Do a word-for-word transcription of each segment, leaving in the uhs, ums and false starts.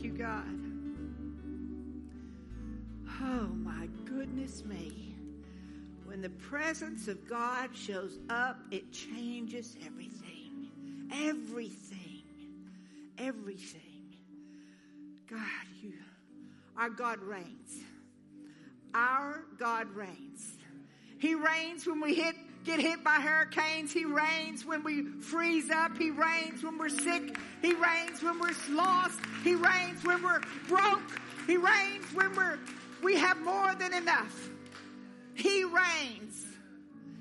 Thank you, God. Oh, my goodness me. When the presence of God shows up, it changes everything. Everything. Everything. God, you, our God reigns. Our God reigns. He reigns when we hit, get hit by hurricanes. He reigns when we freeze up. He reigns when we're sick. He reigns when we're lost. He reigns when we're broke. He reigns when we're, we have more than enough. He reigns.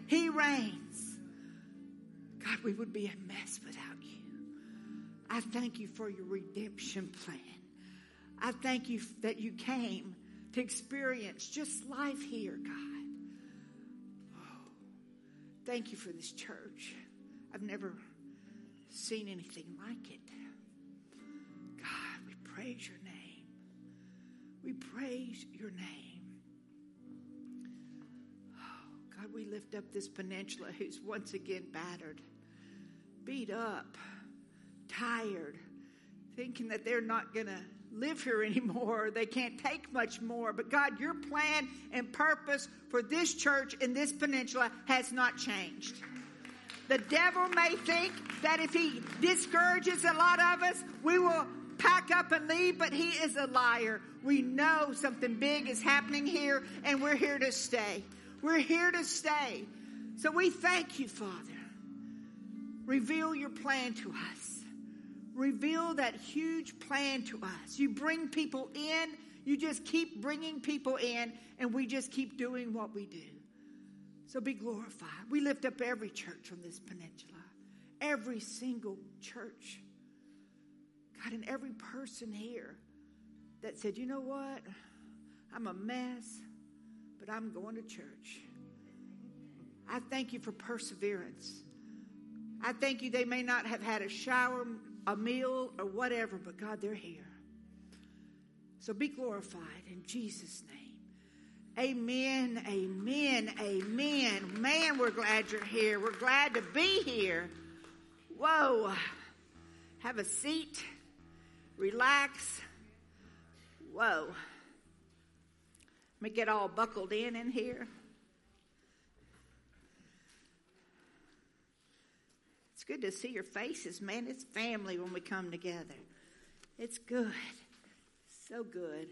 He reigns. God, we would be a mess without you. I thank you for your redemption plan. I thank you that you came to experience just life here, God. Oh, thank you for this church. I've never seen anything like it. God, we praise your name. We praise your name. Oh, God, we lift up this peninsula who's once again battered, beat up, tired, thinking that they're not going to live here anymore. They can't take much more. But God, your plan and purpose for this church in this peninsula has not changed. The devil may think that if he discourages a lot of us, we will pack up and leave, but he is a liar. We know something big is happening here, and we're here to stay. We're here to stay. So we thank you, Father. Reveal your plan to us. Reveal that huge plan to us. You bring people in. You just keep bringing people in, and we just keep doing what we do. So be glorified. We lift up every church on this peninsula, every single church. God, and every person here that said, you know what? I'm a mess, but I'm going to church. I thank you for perseverance. I thank you they may not have had a shower, a meal, or whatever, but God, they're here. So be glorified in Jesus' name. Amen, amen, amen. Man, we're glad you're here. We're glad to be here. Whoa. Have a seat. Relax. Whoa. Let me get all buckled in in here. Good to see your faces, man. It's family when we come together. It's good. So good.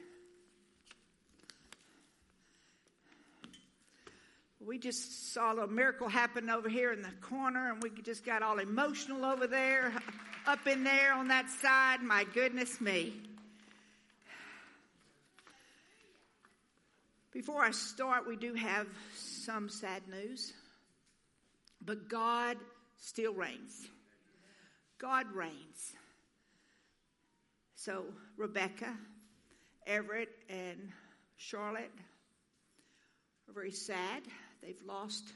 We just saw a miracle happen over here in the corner, and we just got all emotional over there, up in there on that side. My goodness me. Before I start, we do have some sad news. But God still reigns. God reigns. So Rebecca, Everett, and Charlotte are very sad. They've lost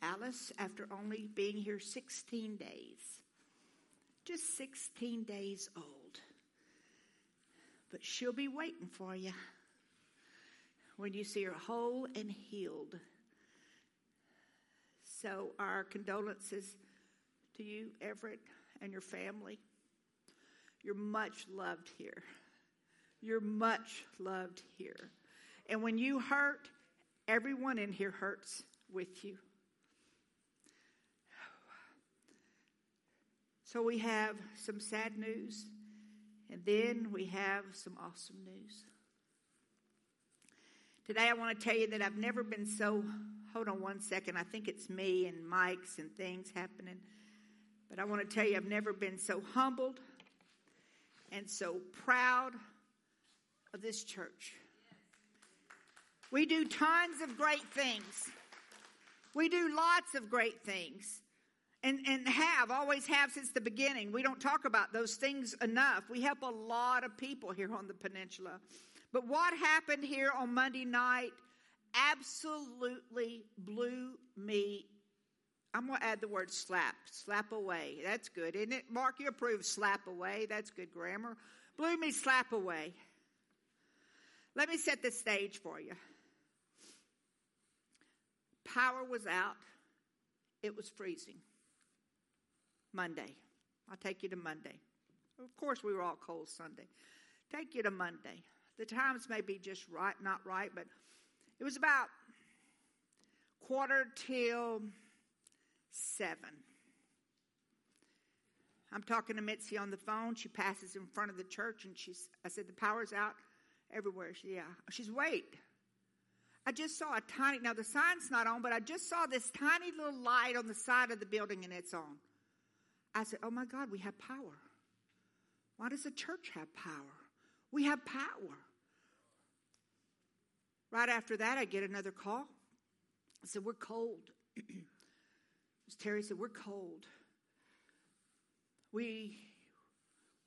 Alice after only being here sixteen days. Just sixteen days old. But she'll be waiting for you when you see her whole and healed. So our condolences to you, Everett, and your family. You're much loved here. You're much loved here. And when you hurt, everyone in here hurts with you. So we have some sad news, and then we have some awesome news. Today I want to tell you that I've never been so, hold on one second, I think it's me and mics and things happening. But I want to tell you, I've never been so humbled and so proud of this church. We do tons of great things. We do lots of great things. And and have, always have since the beginning. We don't talk about those things enough. We help a lot of people here on the peninsula. But what happened here on Monday night absolutely blew me. I'm going to add the word slap. Slap away. That's good, isn't it? Mark, you approve slap away. That's good grammar. Blew me slap away. Let me set the stage for you. Power was out. It was freezing. Monday. I'll take you to Monday. Of course, we were all cold Sunday. take you to Monday. The times may be just right, not right, but it was about quarter till seven. I'm talking to Mitzi on the phone. She passes in front of the church, and she's, I said, the power's out everywhere. She, yeah, she's, wait. I just saw a tiny, now the sign's not on, but I just saw this tiny little light on the side of the building, and it's on. I said, oh, my God, we have power. Why does the church have power? We have power. Right after that, I get another call. I said, we're cold. Terry said, we're cold. We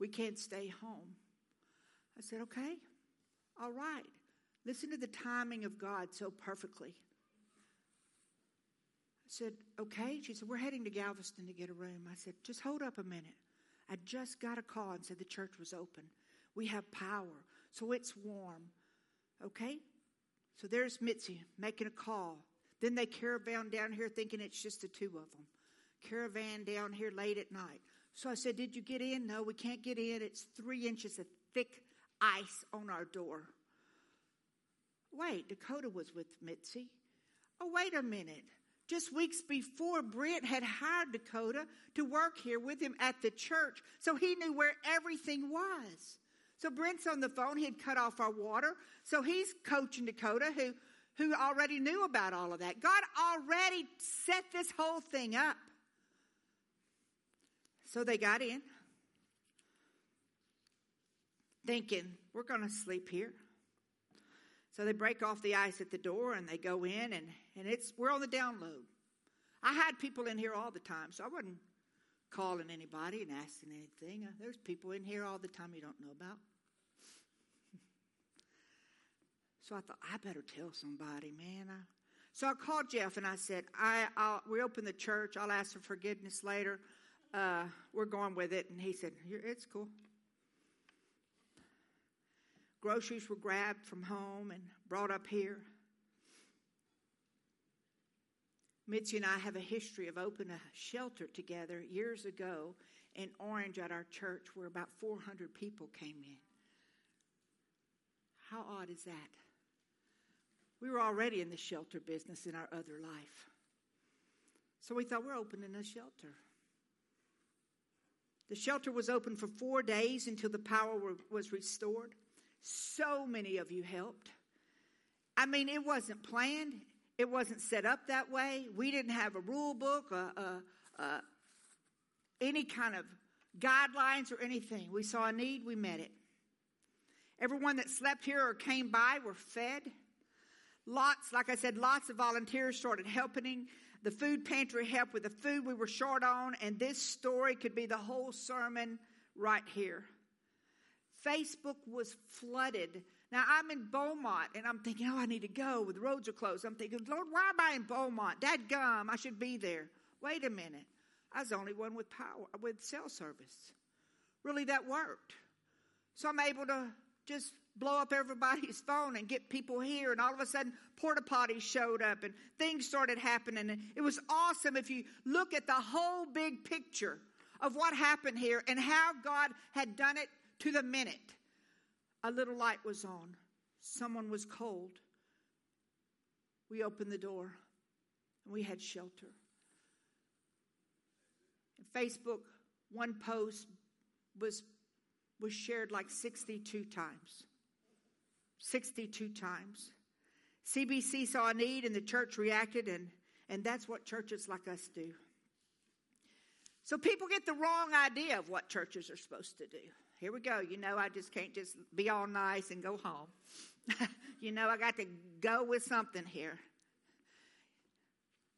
we can't stay home. I said, okay, all right. Listen to the timing of God so perfectly. I said, okay. She said, we're heading to Galveston to get a room. I said, just hold up a minute. I just got a call and said the church was open. We have power, so it's warm. Okay? So there's Mitzi making a call. Then they caravan down here thinking it's just the two of them. Caravan down here late at night. So I said, did you get in? No, we can't get in. It's three inches of thick ice on our door. Wait, Dakota was with Mitzi. Oh, wait a minute. Just weeks before, Brent had hired Dakota to work here with him at the church, so he knew where everything was. So Brent's on the phone. He had cut off our water, so he's coaching Dakota, who, who already knew about all of that. God already set this whole thing up. So they got in, thinking, we're going to sleep here. So they break off the ice at the door, and they go in, and, and it's we're on the down low. I had people in here all the time, so I wasn't calling anybody and asking anything. There's people in here all the time you don't know about. So I thought, I better tell somebody, man. I, so I called Jeff, and I said, I, I'll reopen the church. I'll ask for forgiveness later. Uh, we're going with it. And he said, it's cool. Groceries were grabbed from home and brought up here. Mitzi and I have a history of opening a shelter together years ago in Orange at our church where about four hundred people came in. How odd is that? We were already in the shelter business in our other life. So we thought, we're opening a shelter. The shelter was open for four days until the power were, was restored. So many of you helped. I mean, it wasn't planned. It wasn't set up that way. We didn't have a rule book, uh, uh, uh, any kind of guidelines or anything. We saw a need, we met it. Everyone that slept here or came by were fed. Lots, like I said, lots of volunteers started helping. The food pantry helped with the food we were short on, and this story could be the whole sermon right here. Facebook was flooded. Now, I'm in Beaumont, and I'm thinking, oh, I need to go. The roads are closed. I'm thinking, Lord, why am I in Beaumont? Dadgum, I should be there. Wait a minute. I was the only one with power, with cell service. Really, that worked. So I'm able to just blow up everybody's phone and get people here. And all of a sudden, porta potties showed up, and things started happening. And it was awesome if you look at the whole big picture of what happened here and how God had done it. To the minute, a little light was on. Someone was cold. We opened the door, and we had shelter. And Facebook, one post was was shared like sixty-two times. sixty-two times. C B C saw a need, and the church reacted, and, and that's what churches like us do. So people get the wrong idea of what churches are supposed to do. Here we go. You know, I just can't just be all nice and go home. You know, I got to go with something here.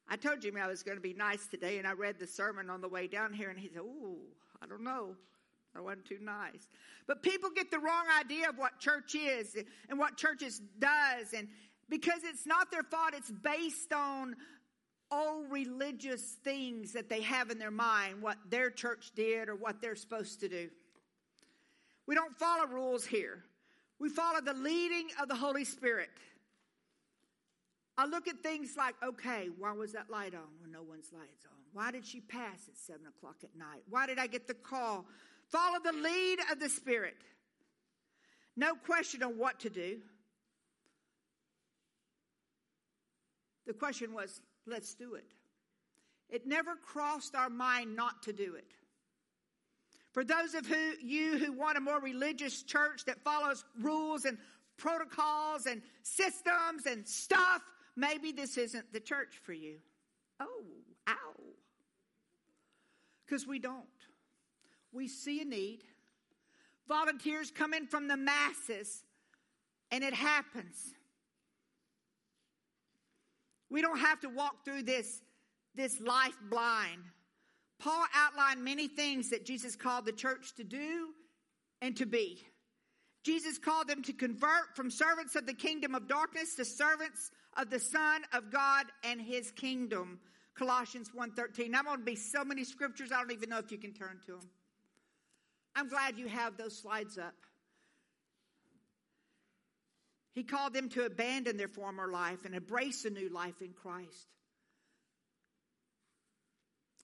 I told Jimmy I was going to be nice today, and I read the sermon on the way down here, and he said, ooh, I don't know. I wasn't too nice. But people get the wrong idea of what church is and what churches does, and because it's not their fault, it's based on old religious things that they have in their mind, what their church did or what they're supposed to do. We don't follow rules here. We follow the leading of the Holy Spirit. I look at things like, okay, why was that light on when no one's light's on? Why did she pass at seven o'clock at night? Why did I get the call? Follow the lead of the Spirit. No question on what to do. The question was, let's do it. It never crossed our mind not to do it. For those of who, you who want a more religious church that follows rules and protocols and systems and stuff, maybe this isn't the church for you. Oh, ow. Because we don't. We see a need. Volunteers come in from the masses, and it happens. We don't have to walk through this, this life blind. Paul outlined many things that Jesus called the church to do and to be. Jesus called them to convert from servants of the kingdom of darkness to servants of the Son of God and his kingdom. Colossians one thirteen. I'm going to be so many scriptures, I don't even know if you can turn to them. I'm glad you have those slides up. He called them to abandon their former life and embrace a new life in Christ.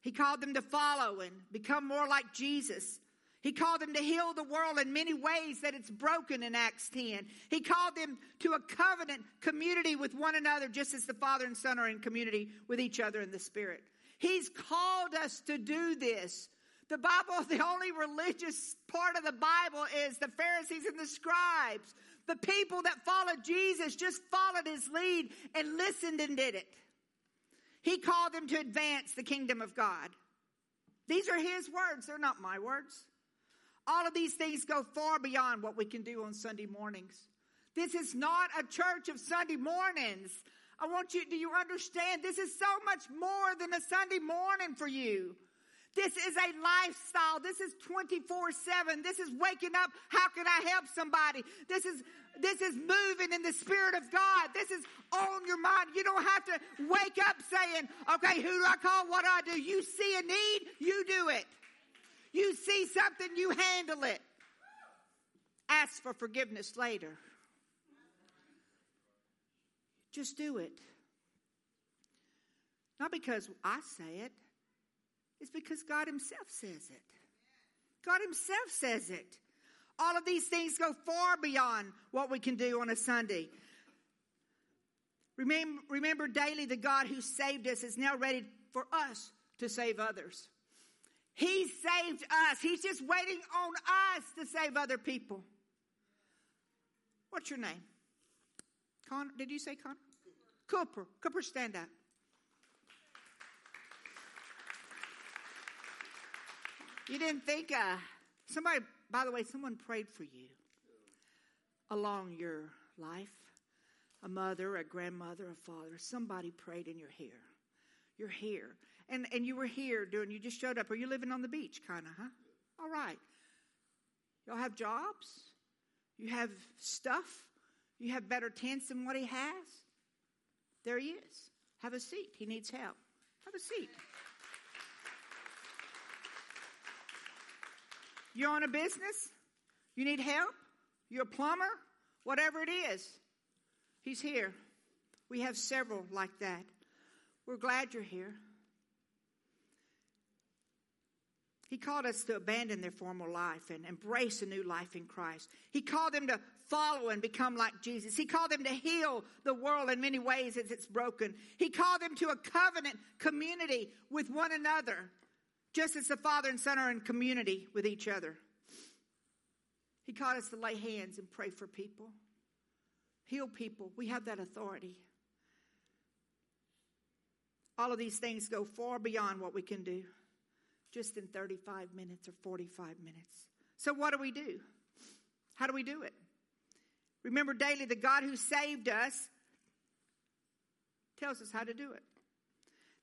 He called them to follow and become more like Jesus. He called them to heal the world in many ways that it's broken in Acts ten. He called them to a covenant community with one another, just as the Father and Son are in community with each other in the Spirit. He's called us to do this. The Bible, the only religious part of the Bible is the Pharisees and the scribes. The people that followed Jesus just followed his lead and listened and did it. He called them to advance the kingdom of God. These are his words. They're not my words. All of these things go far beyond what we can do on Sunday mornings. This is not a church of Sunday mornings. I want you, do you understand? This is so much more than a Sunday morning for you. This is a lifestyle. This is twenty-four seven. This is waking up. How can I help somebody? This is this is moving in the Spirit of God. This is on your mind. You don't have to wake up saying, okay, who do I call? What do I do? You see a need, you do it. You see something, you handle it. Ask for forgiveness later. Just do it. Not because I say it. It's because God himself says it. God himself says it. All of these things go far beyond what we can do on a Sunday. Remember, remember daily the God who saved us is now ready for us to save others. He saved us. He's just waiting on us to save other people. What's your name? Connor? Did you say Connor? Cooper. Cooper, Cooper stand up. You didn't think, uh, somebody, by the way, someone prayed for you along your life. A mother, a grandmother, a father. Somebody prayed and you're here. You're here. And and you were here doing, you just showed up. Are you living on the beach, kind of, huh? All right. Y'all have jobs? You have stuff? You have better tents than what he has? There he is. Have a seat. He needs help. Have a seat. You own a business? You need help? You're a plumber? Whatever it is, he's here. We have several like that. We're glad you're here. He called us to abandon their former life and embrace a new life in Christ. He called them to follow and become like Jesus. He called them to heal the world in many ways as it's broken. He called them to a covenant community with one another, just as the Father and Son are in community with each other. He called us to lay hands and pray for people. Heal people. We have that authority. All of these things go far beyond what we can do, just in thirty-five minutes or forty-five minutes. So what do we do? How do we do it? Remember daily, the God who saved us tells us how to do it.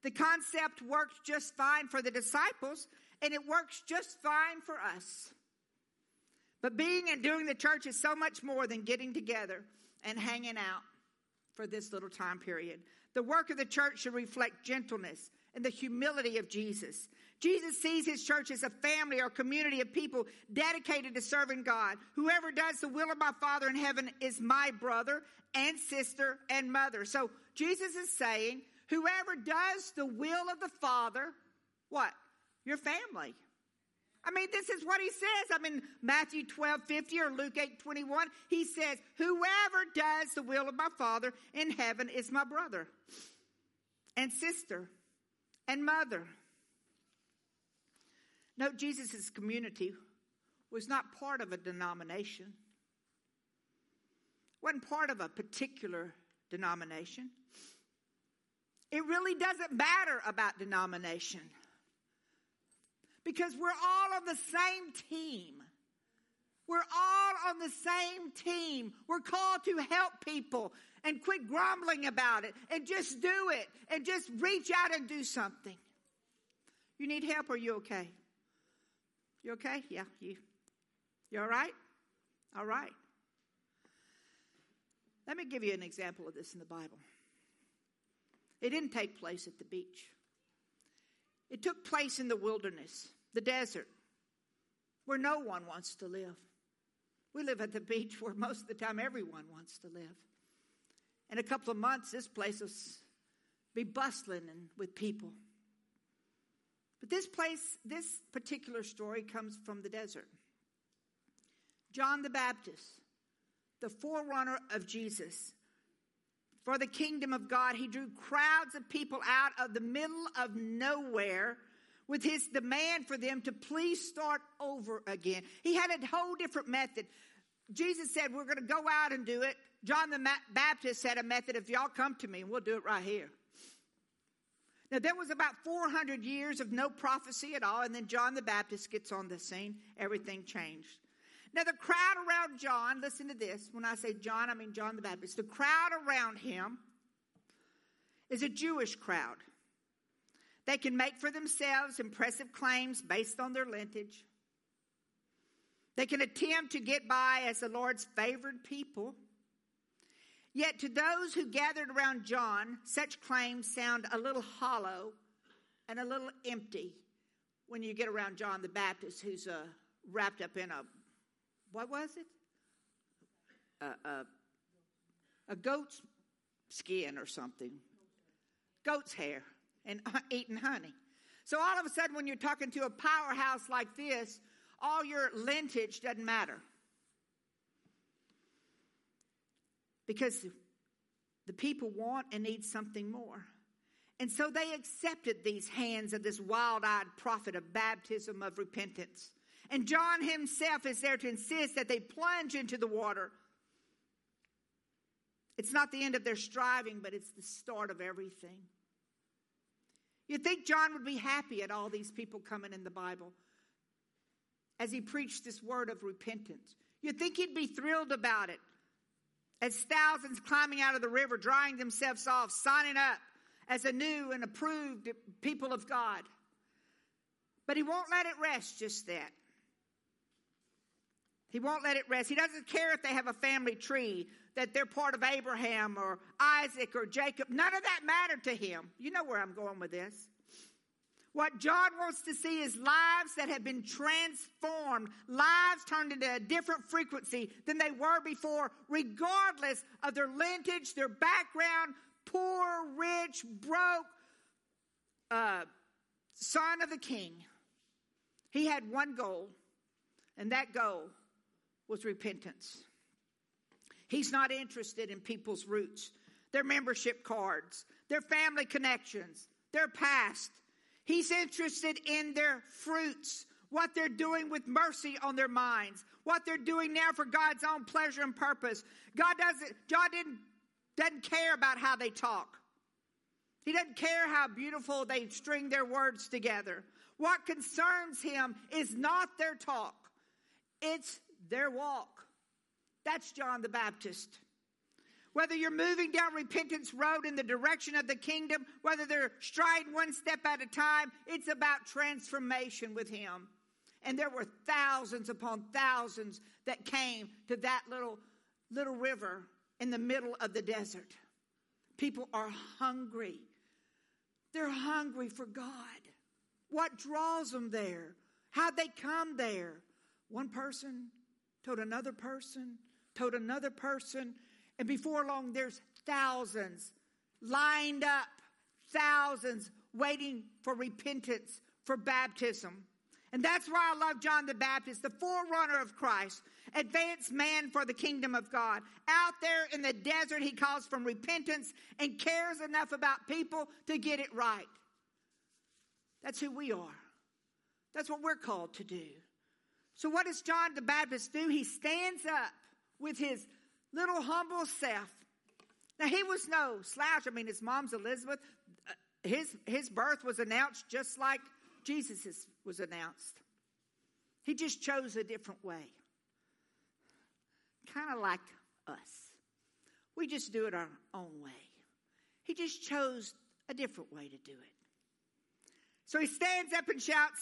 The concept worked just fine for the disciples, and it works just fine for us. But being and doing the church is so much more than getting together and hanging out for this little time period. The work of the church should reflect gentleness and the humility of Jesus. Jesus sees his church as a family or community of people dedicated to serving God. Whoever does the will of my Father in heaven is my brother and sister and mother. So Jesus is saying, whoever does the will of the Father, what? Your family. I mean, this is what he says. I mean, Matthew twelve fifty or Luke eight twenty-one. He says, whoever does the will of my Father in heaven is my brother and sister and mother. Note, Jesus' community was not part of a denomination. Wasn't part of a particular denomination. It really doesn't matter about denomination, because we're all on the same team. We're all on the same team. We're called to help people and quit grumbling about it and just do it and just reach out and do something. You need help? Are you okay? You okay? Yeah, you. You all right? All right. Let me give you an example of this in the Bible. It didn't take place at the beach. It took place in the wilderness, the desert, where no one wants to live. We live at the beach where most of the time everyone wants to live. In a couple of months, this place will be bustling and with people. But this place, this particular story comes from the desert. John the Baptist, the forerunner of Jesus, for the kingdom of God, he drew crowds of people out of the middle of nowhere with his demand for them to please start over again. He had a whole different method. Jesus said, we're going to go out and do it. John the Baptist had a method, if y'all come to me, we'll do it right here. Now, there was about four hundred years of no prophecy at all, and then John the Baptist gets on the scene. Everything changed. Now, the crowd around John, listen to this. When I say John, I mean John the Baptist. The crowd around him is a Jewish crowd. They can make for themselves impressive claims based on their lineage. They can attempt to get by as the Lord's favored people. Yet to those who gathered around John, such claims sound a little hollow and a little empty when you get around John the Baptist, who's uh, wrapped up in a What was it? A, a, a goat's skin or something. Goat's hair and eating honey. So all of a sudden when you're talking to a powerhouse like this, all your lineage doesn't matter. Because the people want and need something more. And so they accepted these hands of this wild-eyed prophet of baptism of repentance. And John himself is there to insist that they plunge into the water. It's not the end of their striving, but it's the start of everything. You'd think John would be happy at all these people coming in the Bible as he preached this word of repentance. You'd think he'd be thrilled about it as thousands climbing out of the river, drying themselves off, signing up as a new and approved people of God. But he won't let it rest just that. He won't let it rest. He doesn't care if they have a family tree, that they're part of Abraham or Isaac or Jacob. None of that mattered to him. You know where I'm going with this. What John wants to see is lives that have been transformed, lives turned into a different frequency than they were before, regardless of their lineage, their background, poor, rich, broke, uh, son of the king. He had one goal, and that goal was repentance. He's not interested in people's roots, their membership cards, their family connections, their past. He's interested in their fruits, what they're doing with mercy on their minds, what they're doing now for God's own pleasure and purpose. God doesn't, God didn't, doesn't care about how they talk. He doesn't care how beautiful they string their words together. What concerns him is not their talk. It's their walk. That's John the Baptist. Whether you're moving down repentance road in the direction of the kingdom, whether they're striding one step at a time, it's about transformation with him. And there were thousands upon thousands that came to that little, little river in the middle of the desert. People are hungry. They're hungry for God. What draws them there? How'd they come there? One person told another person, told another person. And before long, there's thousands lined up, thousands waiting for repentance, for baptism. And that's why I love John the Baptist, the forerunner of Christ, advanced man for the kingdom of God. Out there in the desert, he calls for repentance and cares enough about people to get it right. That's who we are. That's what we're called to do. So what does John the Baptist do? He stands up with his little humble self. Now, he was no slouch. I mean, his mom's Elizabeth. His, his birth was announced just like Jesus' was announced. He just chose a different way. Kind of like us. We just do it our own way. He just chose a different way to do it. So he stands up and shouts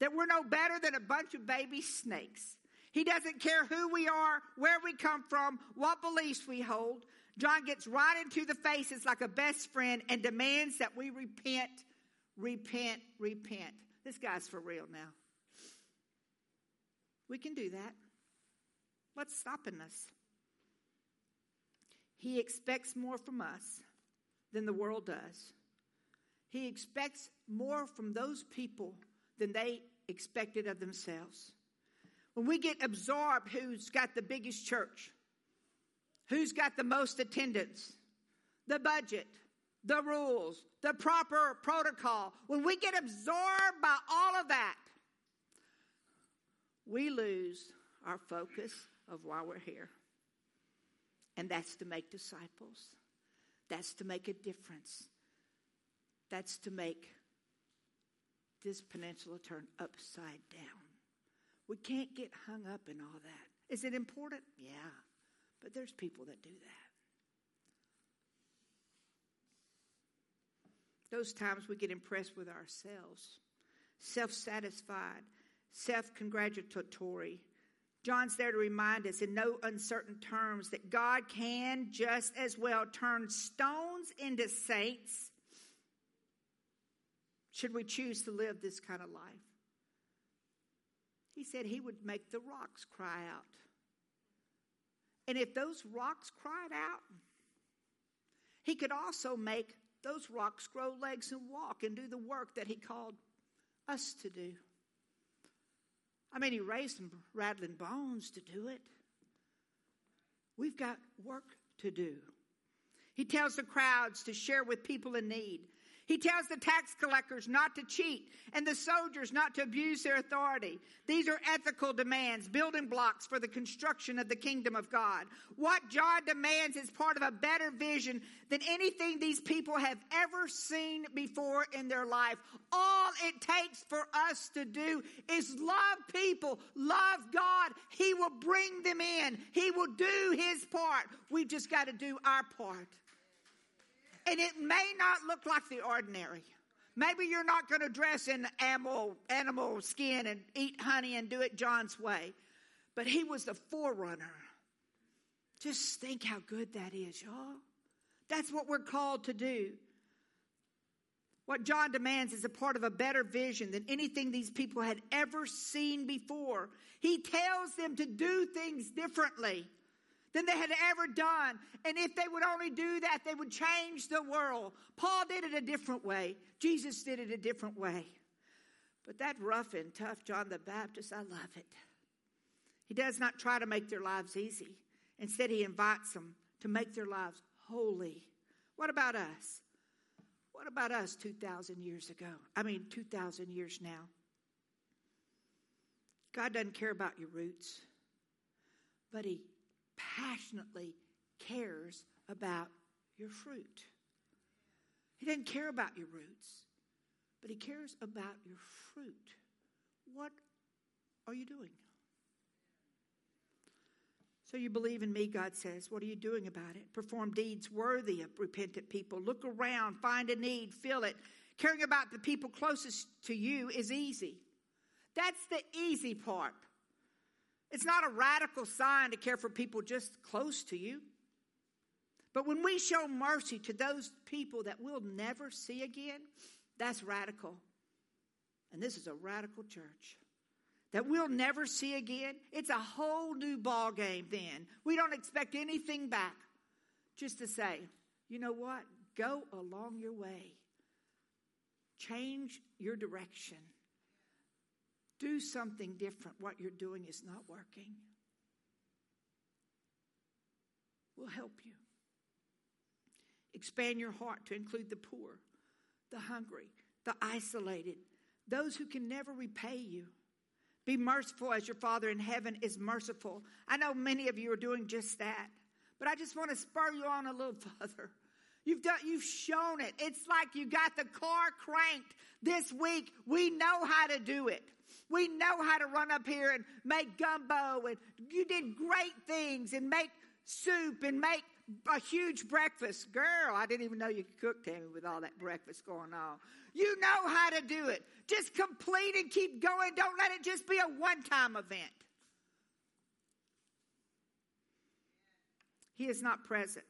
that we're no better than a bunch of baby snakes. He doesn't care who we are, where we come from, what beliefs we hold. John gets right into the faces like a best friend and demands that we repent, repent, repent. This guy's for real now. We can do that. What's stopping us? He expects more from us than the world does. He expects more from those people than they expected of themselves. When we get absorbed, who's got the biggest church? Who's got the most attendance? The budget, the rules, the proper protocol. When we get absorbed by all of that, we lose our focus of why we're here. And that's to make disciples. That's to make a difference. That's to make this peninsula turn upside down. We can't get hung up in all that. Is it important? Yeah. But there's people that do that. Those times we get impressed with ourselves. Self-satisfied. Self-congratulatory. John's there to remind us in no uncertain terms that God can just as well turn stones into saints. Should we choose to live this kind of life? He said he would make the rocks cry out. And if those rocks cried out, he could also make those rocks grow legs and walk and do the work that he called us to do. I mean, he raised some rattling bones to do it. We've got work to do. He tells the crowds to share with people in need. He tells the tax collectors not to cheat and the soldiers not to abuse their authority. These are ethical demands, building blocks for the construction of the kingdom of God. What John demands is part of a better vision than anything these people have ever seen before in their life. All it takes for us to do is love people, love God. He will bring them in. He will do his part. We've just got to do our part. And it may not look like the ordinary. Maybe you're not going to dress in animal, animal skin and eat honey and do it John's way. But he was the forerunner. Just think how good that is, y'all. That's what we're called to do. What John demands is a part of a better vision than anything these people had ever seen before. He tells them to do things differently than they had ever done. And if they would only do that, they would change the world. Paul did it a different way. Jesus did it a different way. But that rough and tough John the Baptist, I love it. He does not try to make their lives easy. Instead, he invites them to make their lives holy. What about us? What about us two thousand years ago? I mean, two thousand years now. God doesn't care about your roots. But he passionately cares about your fruit. He doesn't care about your roots, but he cares about your fruit. What are you doing? So you believe in me, God says. What are you doing about it? Perform deeds worthy of repentant people. Look around, find a need, fill it. Caring about the people closest to you is easy. That's the easy part. It's not a radical sign to care for people just close to you. But when we show mercy to those people that we'll never see again, that's radical. And this is a radical church that we'll never see again. It's a whole new ball game then. We don't expect anything back. Just to say, you know what? Go along your way. Change your direction. Do something different. What you're doing is not working. We'll help you. Expand your heart to include the poor, the hungry, the isolated, those who can never repay you. Be merciful as your Father in heaven is merciful. I know many of you are doing just that, but I just want to spur you on a little further. You've done, you've shown it. It's like you got the car cranked this week. We know how to do it. We know how to run up here and make gumbo, and you did great things and make soup and make a huge breakfast. Girl, I didn't even know you could cook, Tammy, with all that breakfast going on. You know how to do it. Just complete and keep going. Don't let it just be a one-time event. He is not present.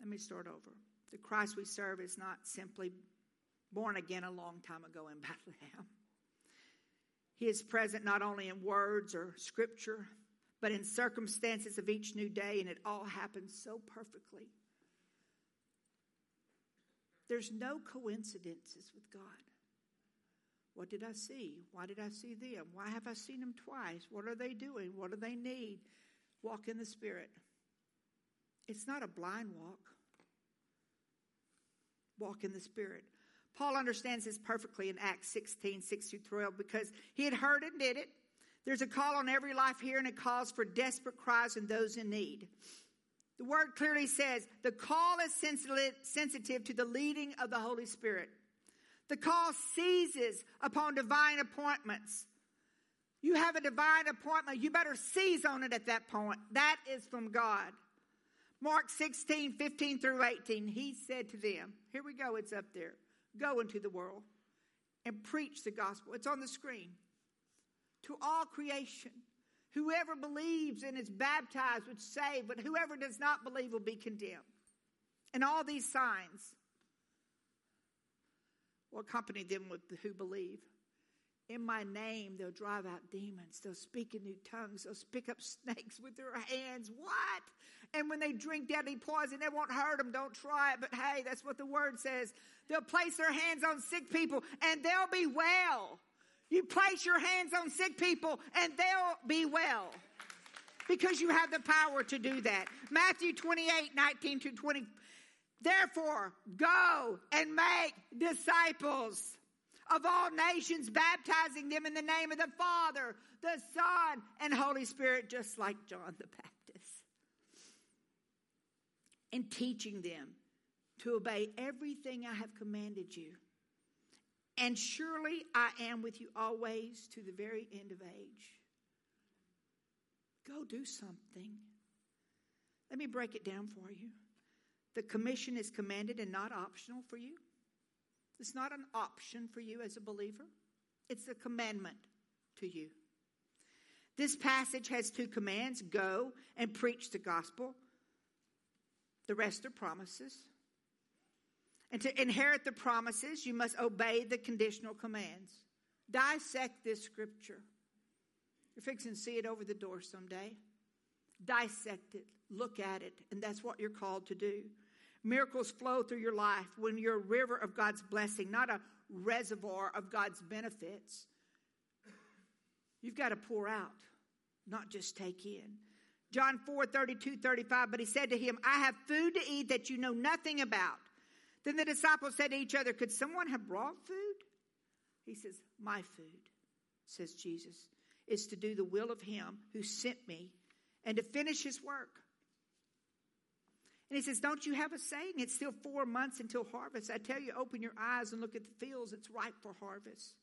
Let me start over. The Christ we serve is not simply born again a long time ago in Bethlehem. He is present not only in words or scripture, but in circumstances of each new day, and it all happens so perfectly. There's no coincidences with God. What did I see? Why did I see them? Why have I seen them twice? What are they doing? What do they need? Walk in the Spirit. It's not a blind walk. Walk in the Spirit. Paul understands this perfectly in Acts sixteen, six through twelve, because he had heard and did it. There's a call on every life here, and it calls for desperate cries and those in need. The word clearly says the call is sensitive to the leading of the Holy Spirit. The call seizes upon divine appointments. You have a divine appointment. You better seize on it at that point. That is from God. Mark sixteen, fifteen through eighteen, he said to them, here we go, it's up there. Go into the world and preach the gospel. It's on the screen. To all creation, whoever believes and is baptized would save, but whoever does not believe will be condemned. And all these signs will accompany them with the who believe. In my name, they'll drive out demons. They'll speak in new tongues. They'll pick up snakes with their hands. What? And when they drink deadly poison, it won't hurt them. Don't try it. But hey, that's what the word says. They'll place their hands on sick people and they'll be well. You place your hands on sick people and they'll be well, because you have the power to do that. Matthew twenty-eight, nineteen to twenty. Therefore, go and make disciples of all nations, baptizing them in the name of the Father, the Son, and Holy Spirit, just like John the Baptist. And teaching them to obey everything I have commanded you. And surely I am with you always, to the very end of age. Go do something. Let me break it down for you. The commission is commanded and not optional for you. It's not an option for you as a believer. It's a commandment to you. This passage has two commands. Go and preach the gospel. The rest are promises. And to inherit the promises, you must obey the conditional commands. Dissect this scripture. You're fixing to see it over the door someday. Dissect it. Look at it. And that's what you're called to do. Miracles flow through your life when you're a river of God's blessing, not a reservoir of God's benefits. You've got to pour out, not just take in. John four, thirty-two, thirty-five, but he said to him, I have food to eat that you know nothing about. Then the disciples said to each other, could someone have brought food? He says, my food, says Jesus, is to do the will of him who sent me and to finish his work. And he says, don't you have a saying? It's still four months until harvest. I tell you, open your eyes and look at the fields. It's ripe for harvest.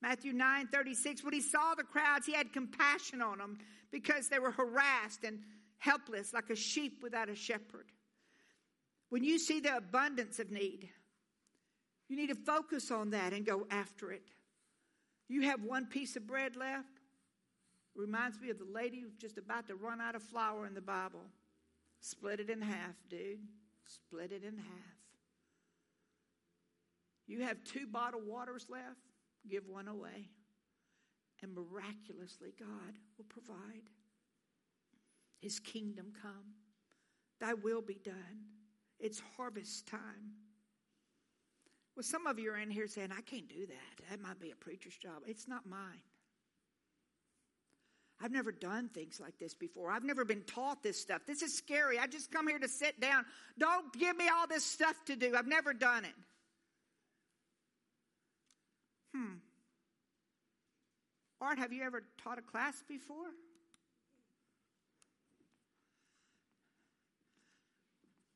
Matthew nine, thirty-six, when he saw the crowds, he had compassion on them because they were harassed and helpless like a sheep without a shepherd. When you see the abundance of need, you need to focus on that and go after it. You have one piece of bread left. It reminds me of the lady who's just about to run out of flour in the Bible. Split it in half, dude. Split it in half. You have two bottled waters left. Give one away. And miraculously, God will provide. His kingdom come. Thy will be done. It's harvest time. Well, some of you are in here saying, I can't do that. That might be a preacher's job. It's not mine. I've never done things like this before. I've never been taught this stuff. This is scary. I just come here to sit down. Don't give me all this stuff to do. I've never done it. Hmm. Art, have you ever taught a class before?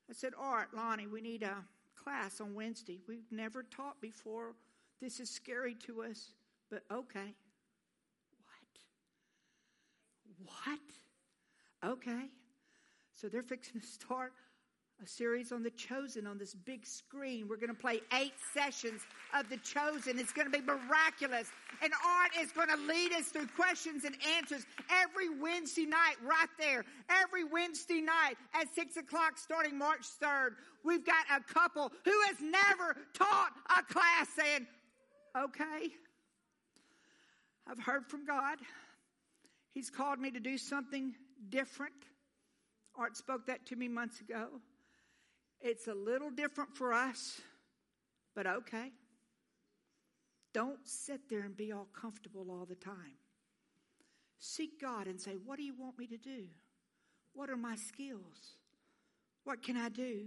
I said, Art, Lonnie, we need a class on Wednesday. We've never taught before. This is scary to us, but okay. What? Okay. So they're fixing to start a series on The Chosen on this big screen. We're going to play eight sessions of The Chosen. It's going to be miraculous. And Art is going to lead us through questions and answers every Wednesday night right there. Every Wednesday night at six o'clock starting March third. We've got a couple who has never taught a class saying, okay, I've heard from God. He's called me to do something different. Art spoke that to me months ago. It's a little different for us, but okay. Don't sit there and be all comfortable all the time. Seek God and say, what do you want me to do? What are my skills? What can I do?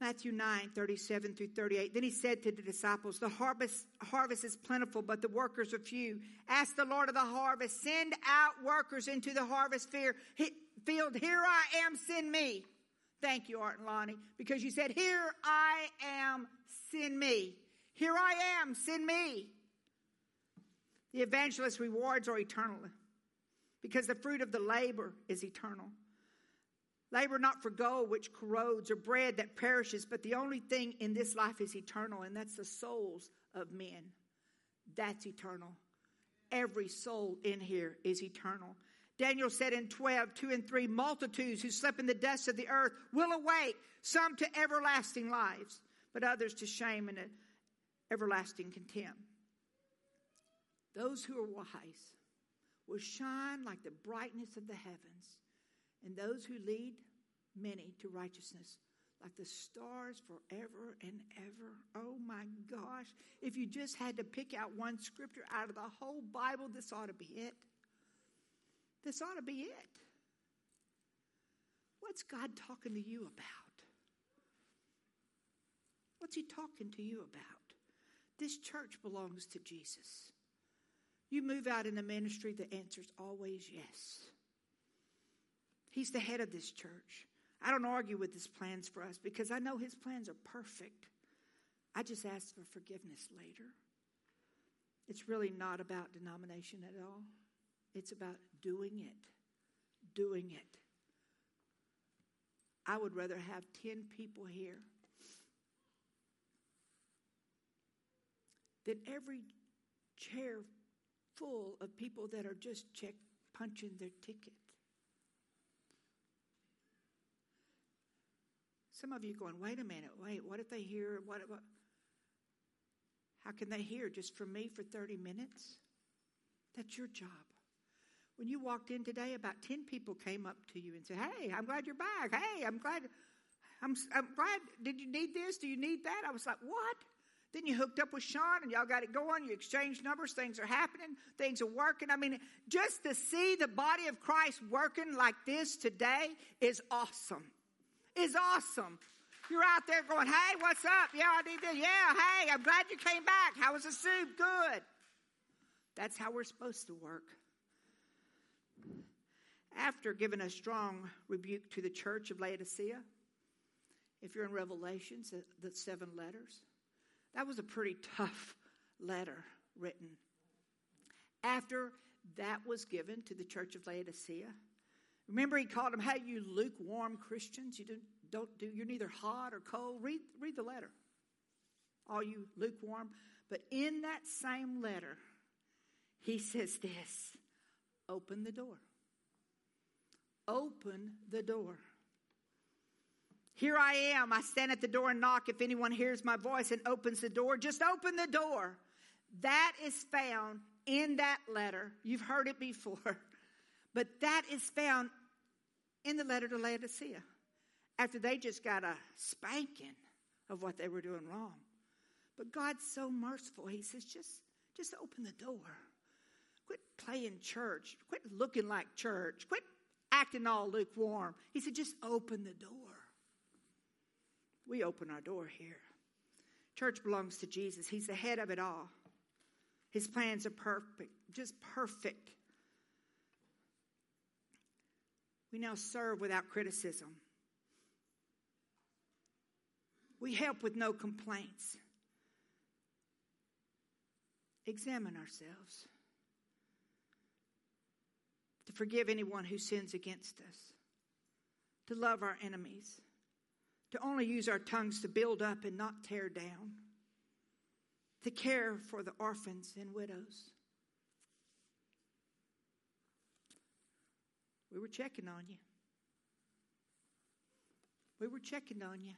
Matthew nine, thirty-seven through thirty-eight. Then he said to the disciples, the harvest, harvest is plentiful, but the workers are few. Ask the Lord of the harvest, send out workers into the harvest field. Here I am, send me. Thank you, Art and Lonnie, because you said, here I am, send me. Here I am, send me. The evangelist's rewards are eternal, because the fruit of the labor is eternal. Labor not for gold which corrodes or bread that perishes, but the only thing in this life is eternal, and that's the souls of men. That's eternal. Every soul in here is eternal. Daniel said in twelve, two and three, multitudes who slept in the dust of the earth will awake, some to everlasting lives, but others to shame and an everlasting contempt. Those who are wise will shine like the brightness of the heavens, and those who lead many to righteousness, like the stars forever and ever. Oh my gosh. If you just had to pick out one scripture out of the whole Bible, this ought to be it. This ought to be it. What's God talking to you about? What's he talking to you about? This church belongs to Jesus. You move out in the ministry, the answer's always yes. He's the head of this church. I don't argue with his plans for us because I know his plans are perfect. I just ask for forgiveness later. It's really not about denomination at all. It's about doing it. Doing it. I would rather have ten people here than every chair full of people that are just check punching their ticket. Some of you are going, wait a minute, wait, what if they hear? What, what? How can they hear? Just from me for thirty minutes? That's your job. When you walked in today, about ten people came up to you and said, hey, I'm glad you're back. Hey, I'm glad. I'm, I'm glad. Did you need this? Do you need that? I was like, what? Then you hooked up with Sean and y'all got it going. You exchanged numbers. Things are happening. Things are working. I mean, just to see the body of Christ working like this today is awesome. Is awesome. You're out there going, hey, what's up? Yeah, I need this. Yeah, hey, I'm glad you came back. How was the soup? Good. That's how we're supposed to work. After giving a strong rebuke to the church of Laodicea, if you're in Revelations, the seven letters, that was a pretty tough letter written. After that was given to the church of Laodicea, remember he called them, hey, you lukewarm Christians. You don't, don't do, you're neither hot or cold. Read, read the letter. All you lukewarm. But in that same letter, he says this. Open the door. Open the door. Here I am. I stand at the door and knock. If anyone hears my voice and opens the door, just open the door. That is found in that letter. You've heard it before. But that is found in the letter to Laodicea. After they just got a spanking of what they were doing wrong. But God's so merciful. He says, just, just open the door. Quit playing church. Quit looking like church. Quit acting all lukewarm. He said, just open the door. We open our door here. Church belongs to Jesus. He's the head of it all. His plans are perfect, just perfect. We now serve without criticism. We help with no complaints. Examine ourselves to forgive anyone who sins against us, to love our enemies, to only use our tongues to build up and not tear down, to care for the orphans and widows. We were checking on you. We were checking on you.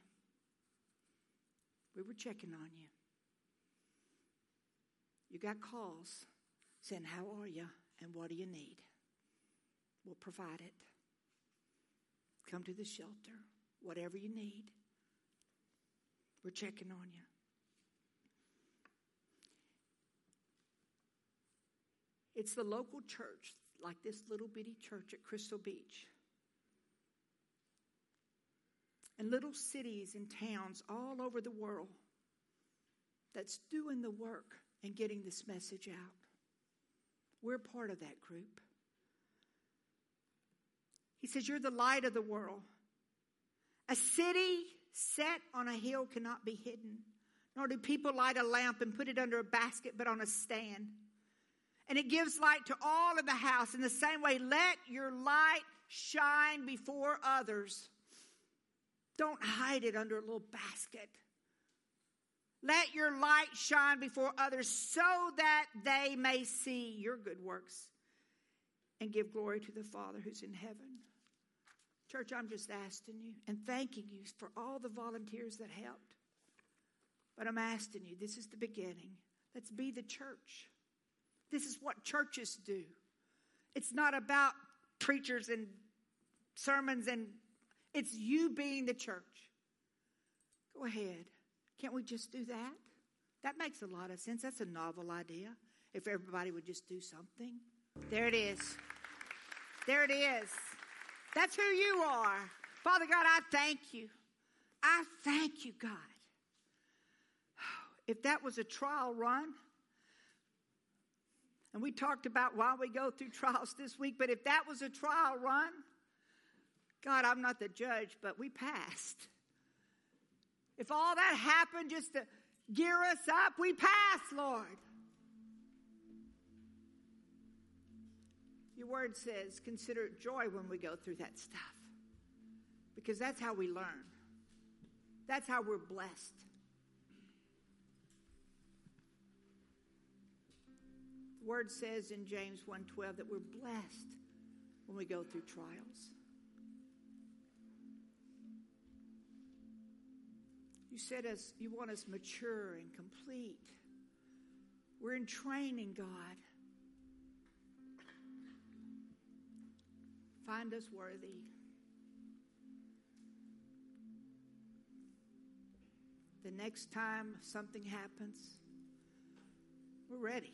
We were checking on you. You got calls saying, how are you and what do you need? We'll provide it. Come to the shelter. Whatever you need, we're checking on you. It's the local church, like this little bitty church at Crystal Beach, and little cities and towns all over the world that's doing the work and getting this message out. We're part of that group. He says, you're the light of the world. A city set on a hill cannot be hidden, nor do people light a lamp and put it under a basket, but on a stand. And it gives light to all of the house. In the same way, let your light shine before others. Don't hide it under a little basket. Let your light shine before others so that they may see your good works and give glory to the Father who's in heaven. Church, I'm just asking you and thanking you for all the volunteers that helped. But I'm asking you, this is the beginning. Let's be the church. This is what churches do. It's not about preachers and sermons, and it's you being the church. Go ahead. Can't we just do that? That makes a lot of sense. That's a novel idea. If everybody would just do something. There it is. There it is. That's who you are. Father God, I thank you. I thank you, God. If that was a trial run, and we talked about why we go through trials this week, but if that was a trial run, God, I'm not the judge, but we passed. If all that happened just to gear us up, we passed, Lord. Your word says, consider it joy when we go through that stuff, because that's how we learn. That's how we're blessed. The word says in James one twelve that we're blessed when we go through trials. You said us, you want us mature and complete. We're in training, God. Find us worthy. The next time something happens, we're ready.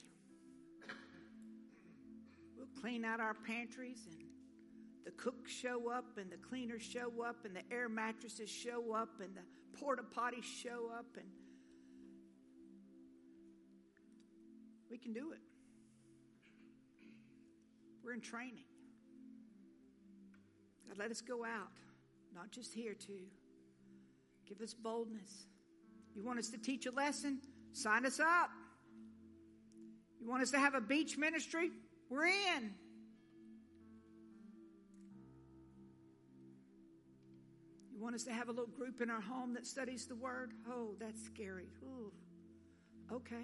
We'll clean out our pantries, and the cooks show up, and the cleaners show up, and the air mattresses show up, and the porta potties show up, and we can do it. We're in training. God, let us go out, not just here too. Give us boldness. You want us to teach a lesson? Sign us up. You want us to have a beach ministry? We're in. You want us to have a little group in our home that studies the Word? Oh, that's scary. Ooh. Okay.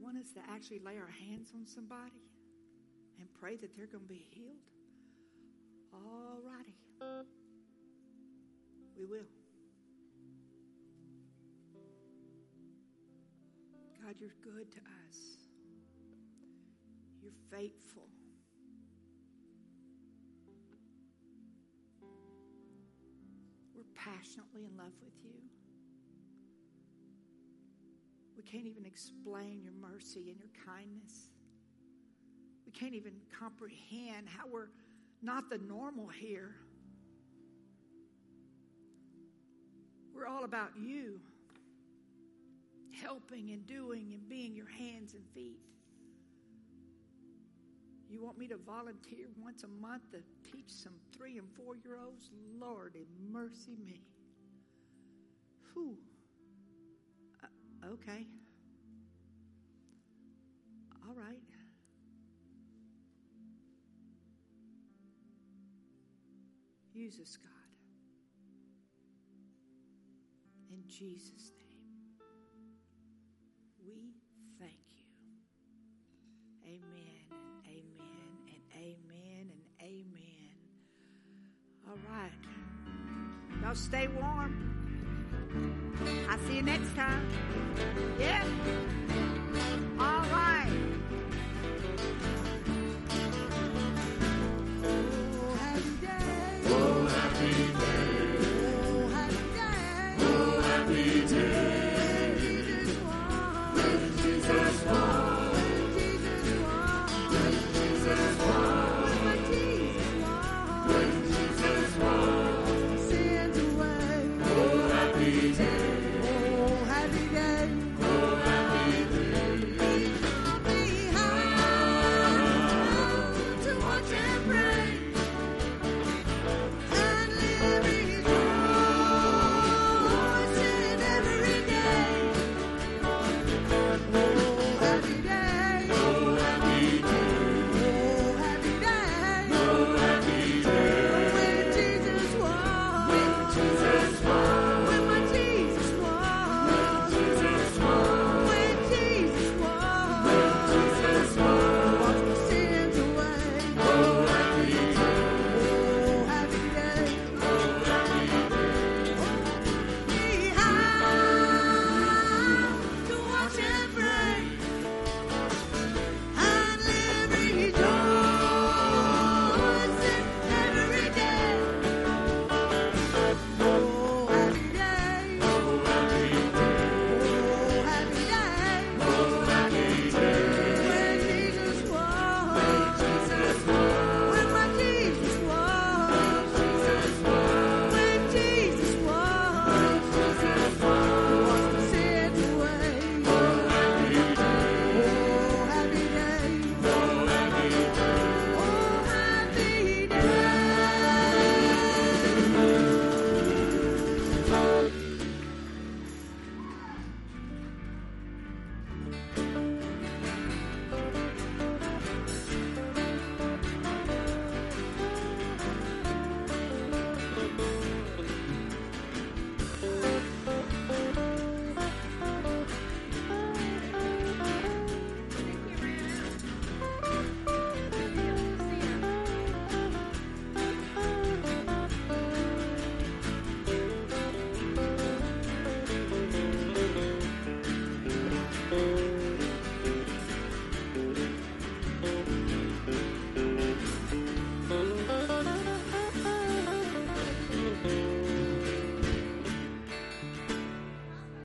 Want us to actually lay our hands on somebody and pray that they're going to be healed? All righty. We will. God, you're good to us. You're faithful. We're passionately in love with you. We can't even explain your mercy and your kindness. We can't even comprehend how we're not the normal here. We're all about you, helping and doing and being your hands and feet. You want me to volunteer once a month to teach some three and four-year-olds? Lord, have mercy me. Whew. Uh, okay. All right. Use us, God. In Jesus' name, we thank you. Amen. All right. Y'all stay warm. I'll see you next time. Yeah.